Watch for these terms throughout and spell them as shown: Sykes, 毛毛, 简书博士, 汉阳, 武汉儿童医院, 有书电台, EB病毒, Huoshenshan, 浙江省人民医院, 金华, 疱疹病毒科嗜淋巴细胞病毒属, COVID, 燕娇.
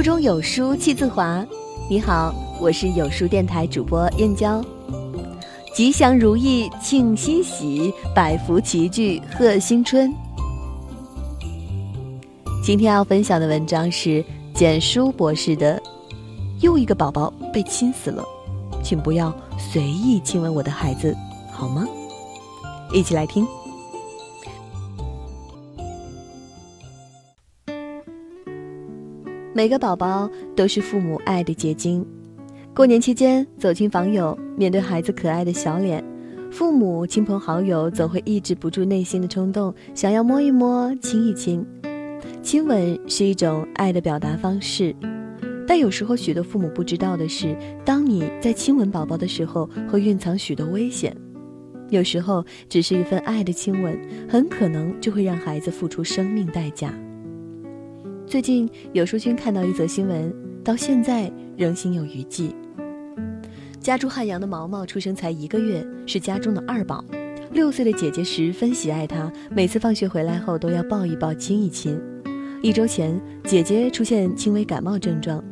腹中有书气自华。你好，我是有书电台主播燕娇。吉祥如意庆欣喜，百福齐聚贺新春。今天要分享的文章是简书博士的又一个宝宝被亲死了，请不要随意亲吻我的孩子好吗？一起来听。每个宝宝都是父母爱的结晶，过年期间走亲访友，面对孩子可爱的小脸，父母亲朋好友总会抑制不住内心的冲动，想要摸一摸亲一亲。亲吻是一种爱的表达方式，但有时候许多父母不知道的是，当你在亲吻宝宝的时候会蕴藏许多危险。有时候只是一份爱的亲吻，很可能就会让孩子付出生命代价。最近有书君看到一则新闻，到现在仍心有余悸。家住汉阳的毛毛出生才1个月，是家中的二宝。6岁的姐姐十分喜爱她，每次放学回来后都要抱一抱亲一亲。1周前，姐姐出现轻微感冒症状，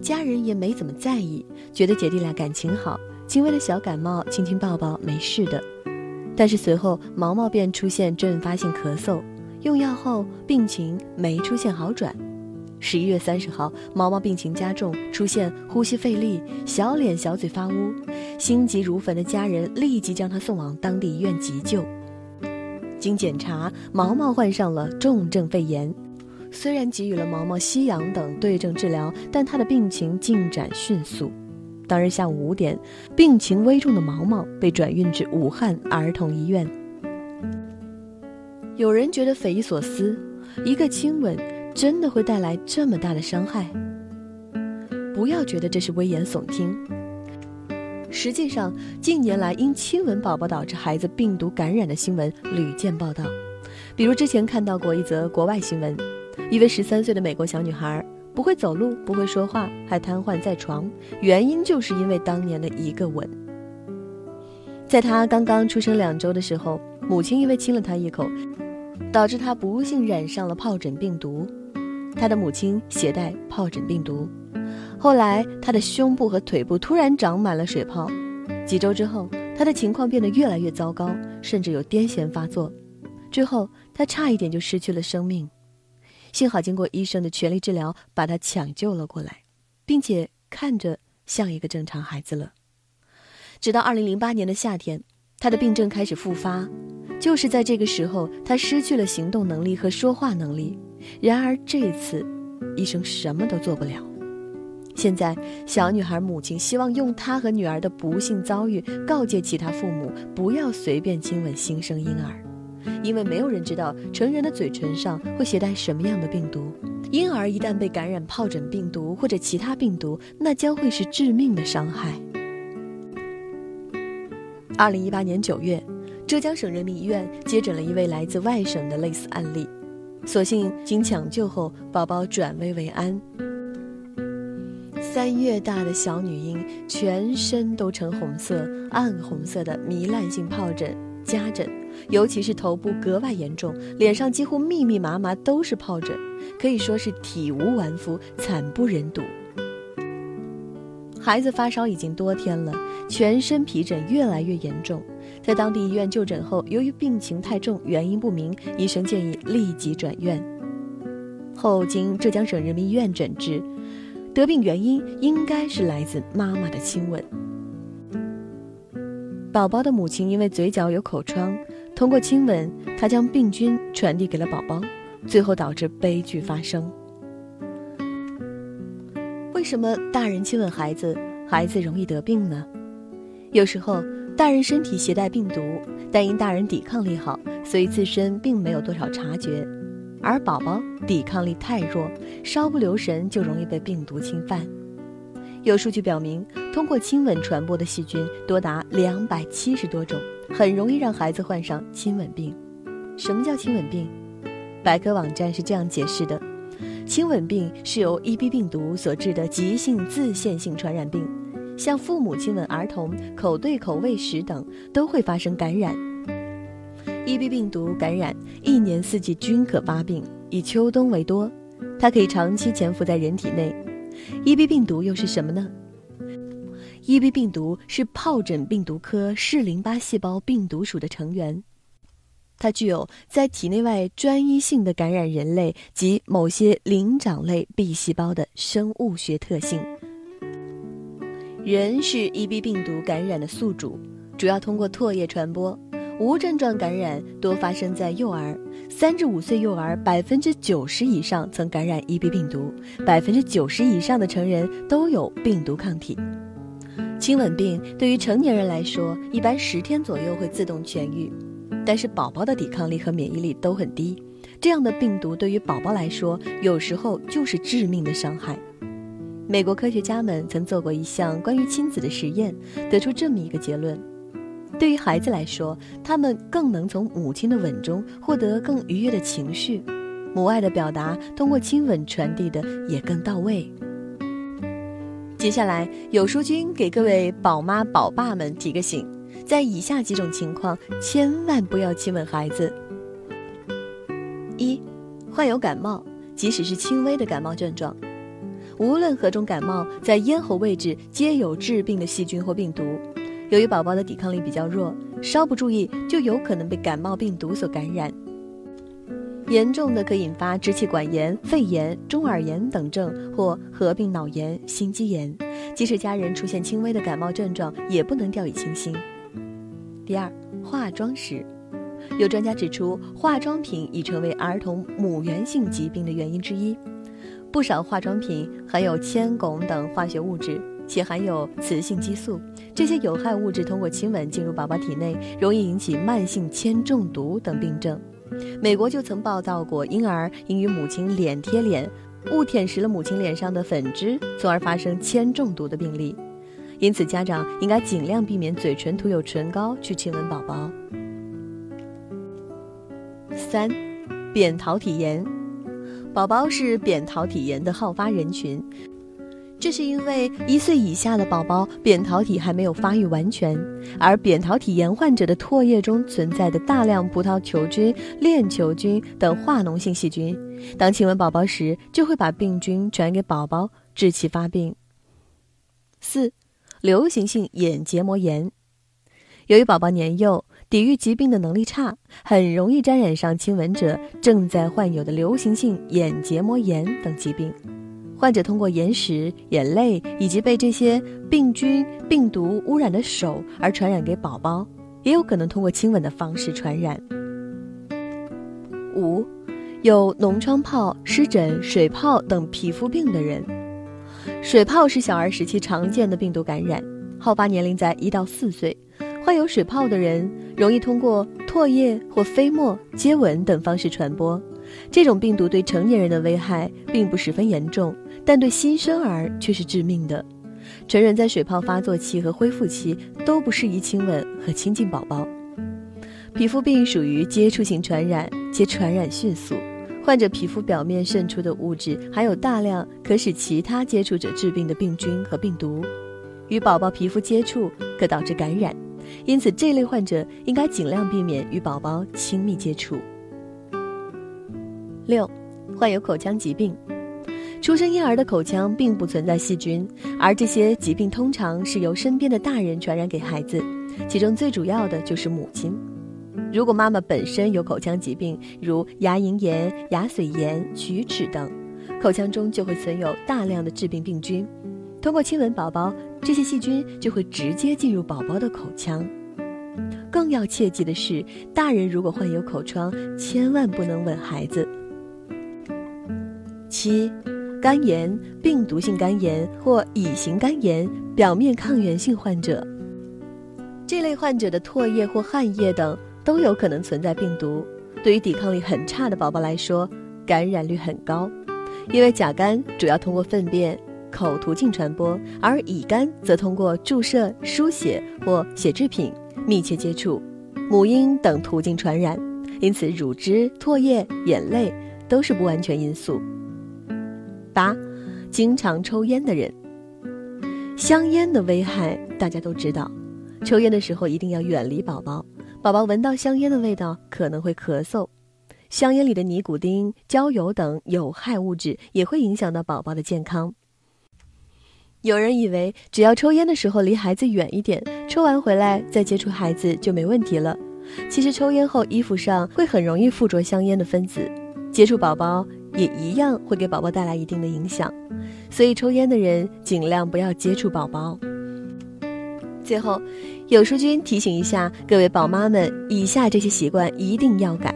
家人也没怎么在意，觉得姐弟俩感情好，轻微的小感冒亲亲抱抱没事的。但是随后毛毛便出现阵发性咳嗽，用药后病情没出现好转。11月30号，毛毛病情加重，出现呼吸费力，小脸小嘴发乌，心急如焚的家人立即将他送往当地医院急救。经检查，毛毛患上了重症肺炎。虽然给予了毛毛西洋等对症治疗，但他的病情进展迅速。当日下午5点，病情危重的毛毛被转运至武汉儿童医院。有人觉得匪夷所思，一个亲吻真的会带来这么大的伤害？不要觉得这是危言耸听。实际上，近年来因亲吻宝宝导致孩子病毒感染的新闻屡见报道。比如之前看到过一则国外新闻，一位13岁的美国小女孩，不会走路，不会说话，还瘫痪在床，原因就是因为当年的一个吻。在她刚刚出生2周的时候，母亲因为亲了她一口，导致她不幸染上了疱疹病毒。她的母亲携带疱疹病毒，后来她的胸部和腿部突然长满了水泡。几周之后，她的情况变得越来越糟糕，甚至有癫痫发作。之后她差一点就失去了生命，幸好经过医生的全力治疗把她抢救了过来，并且看着像一个正常孩子了。直到2008年的夏天，她的病症开始复发。就是在这个时候，他失去了行动能力和说话能力。然而这次，医生什么都做不了。现在，小女孩母亲希望用她和女儿的不幸遭遇告诫其他父母，不要随便亲吻新生婴儿，因为没有人知道成人的嘴唇上会携带什么样的病毒。婴儿一旦被感染疱疹病毒或者其他病毒，那将会是致命的伤害。2018年9月。浙江省人民医院接诊了一位来自外省的类似案例，所幸经抢救后，宝宝转危为安。3月大的小女婴全身都呈红色、暗红色的糜烂性疱疹、痂疹，尤其是头部格外严重，脸上几乎密密麻麻都是疱疹，可以说是体无完肤，惨不忍睹。孩子发烧已经多天了，全身皮疹越来越严重。在当地医院就诊后，由于病情太重，原因不明，医生建议立即转院。后经浙江省人民医院诊治，得病原因应该是来自妈妈的亲吻。宝宝的母亲因为嘴角有口疮，通过亲吻，她将病菌传递给了宝宝，最后导致悲剧发生。为什么大人亲吻孩子，孩子容易得病呢？有时候大人身体携带病毒，但因大人抵抗力好，所以自身并没有多少察觉，而宝宝抵抗力太弱，稍不留神就容易被病毒侵犯。有数据表明，通过亲吻传播的细菌多达270多种，很容易让孩子患上亲吻病。什么叫亲吻病？百科网站是这样解释的：亲吻病是由 EB 病毒所致的急性自限性传染病，像父母亲吻儿童、口对口喂食等都会发生感染。EB 病毒感染一年四季均可发病，以秋冬为多。它可以长期潜伏在人体内。EB 病毒又是什么呢？ EB 病毒是疱疹病毒科嗜淋巴细胞病毒属的成员，它具有在体内外专一性的感染人类及某些灵长类 B 细胞的生物学特性。人是 EB 病毒感染的宿主，主要通过唾液传播，无症状感染多发生在幼儿。3至5岁幼儿90%以上曾感染 EB 病毒，90%以上的成人都有病毒抗体。 亲吻病对于成年人来说，一般10天左右会自动痊愈，但是宝宝的抵抗力和免疫力都很低，这样的病毒对于宝宝来说，有时候就是致命的伤害。美国科学家们曾做过一项关于亲子的实验，得出这么一个结论：对于孩子来说，他们更能从母亲的吻中获得更愉悦的情绪，母爱的表达通过亲吻传递的也更到位。 接下来，有书君给各位宝妈宝爸们提个醒：在以下几种情况，千万不要亲吻孩子。1、患有感冒，即使是轻微的感冒症状，无论何种感冒，在咽喉位置皆有致病的细菌或病毒。由于宝宝的抵抗力比较弱，稍不注意就有可能被感冒病毒所感染。 严重的可引发支气管炎、肺炎、中耳炎等症，或合并脑炎、心肌炎。即使家人出现轻微的感冒症状，也不能掉以轻心。2、化妆时，有专家指出，化妆品已成为儿童母源性疾病的原因之一。不少化妆品含有铅汞等化学物质，且含有雌性激素。这些有害物质通过亲吻进入宝宝体内，容易引起慢性铅中毒等病症。 美国就曾报道过，婴儿因与母亲脸贴脸，误舔食了母亲脸上的粉汁，从而发生铅中毒的病例。因此，家长应该尽量避免嘴唇涂有唇膏去亲吻宝宝。3、扁桃体炎，宝宝是扁桃体炎的好发人群，这是因为1岁以下的宝宝扁桃体还没有发育完全。 而扁桃体炎患者的唾液中存在的大量葡萄球菌、链球菌等化脓性细菌，当亲吻宝宝时，就会把病菌传给宝宝，致其发病。4、流行性眼结膜炎，由于宝宝年幼，抵御疾病的能力差，很容易沾染上亲吻者正在患有的流行性眼结膜炎等疾病。 患者通过眼屎、眼泪以及被这些病菌、病毒污染的手而传染给宝宝，也有可能通过亲吻的方式传染。5、有脓疮疱、湿疹、水泡等皮肤病的人，水泡是小儿时期常见的病毒感染，好发年龄在1到4岁。患有水泡的人容易通过唾液或飞沫、接吻等方式传播。这种病毒对成年人的危害并不十分严重。 但对新生儿却是致命的。成人在水泡发作期和恢复期都不适宜亲吻和亲近宝宝。皮肤病属于接触性传染，且传染迅速。患者皮肤表面渗出的物质含有大量可使其他接触者致病的病菌和病毒，与宝宝皮肤接触可导致感染，因此这类患者应该尽量避免与宝宝亲密接触。6、患有口腔疾病。 出生婴儿的口腔并不存在细菌，而这些疾病通常是由身边的大人传染给孩子，其中最主要的就是母亲。如果妈妈本身有口腔疾病，如牙龈炎、牙髓炎、龋齿等，口腔中就会存有大量的致病病菌。通过亲吻宝宝，这些细菌就会直接进入宝宝的口腔。更要切记的是，大人如果患有口疮，千万不能吻孩子。7、 肝炎、病毒性肝炎或乙型肝炎表面抗原性患者，这类患者的唾液或汗液等都有可能存在病毒。对于抵抗力很差的宝宝来说，感染率很高。因为甲肝主要通过粪便、口途径传播，而乙肝则通过注射、输血或血制品、密切接触、母婴等途径传染。因此，乳汁、唾液、眼泪都是不完全因素。 8、经常抽烟的人，香烟的危害大家都知道，抽烟的时候一定要远离宝宝。宝宝闻到香烟的味道可能会咳嗽，香烟里的尼古丁、焦油等有害物质也会影响到宝宝的健康。有人以为只要抽烟的时候离孩子远一点，抽完回来再接触孩子就没问题了。其实抽烟后衣服上会很容易附着香烟的分子，接触宝宝也一样会给宝宝带来一定的影响，所以抽烟的人尽量不要接触宝宝。最后，有书君提醒一下各位宝妈们，以下这些习惯一定要改：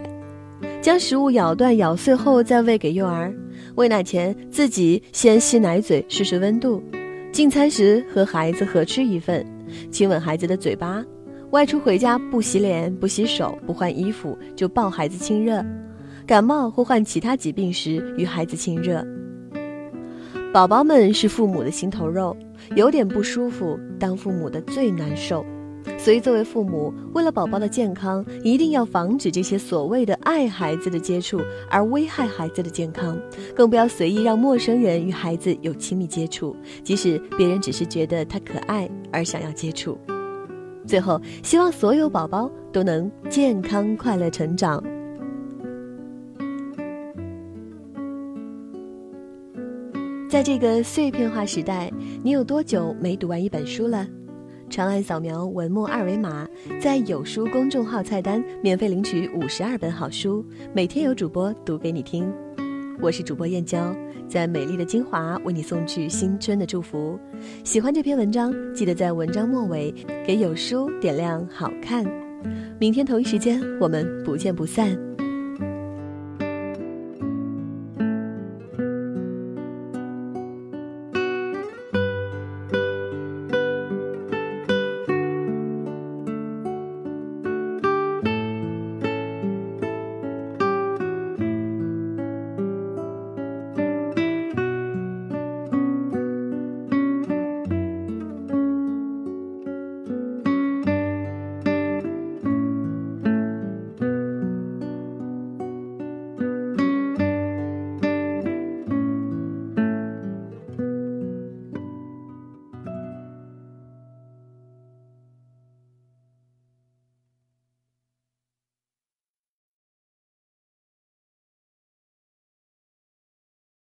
将食物咬断、咬碎后再喂给幼儿；喂奶前自己先吸奶嘴试试温度；进餐时和孩子合吃一份；亲吻孩子的嘴巴；外出回家不洗脸、不洗手、不换衣服就抱孩子亲热；感冒或患其他疾病时与孩子亲热。宝宝们是父母的心头肉，有点不舒服，当父母的最难受。所以作为父母，为了宝宝的健康，一定要防止这些所谓的爱孩子的接触而危害孩子的健康，更不要随意让陌生人与孩子有亲密接触，即使别人只是觉得他可爱而想要接触。最后，希望所有宝宝都能健康快乐成长。在这个碎片化时代，你有多久没读完一本书了？长按扫描文末二维码，在有书公众号菜单免费领取52本好书，每天有主播读给你听。我是主播燕娇，在美丽的金华为你送去新春的祝福。喜欢这篇文章，记得在文章末尾给有书点亮好看。明天同一时间，我们不见不散。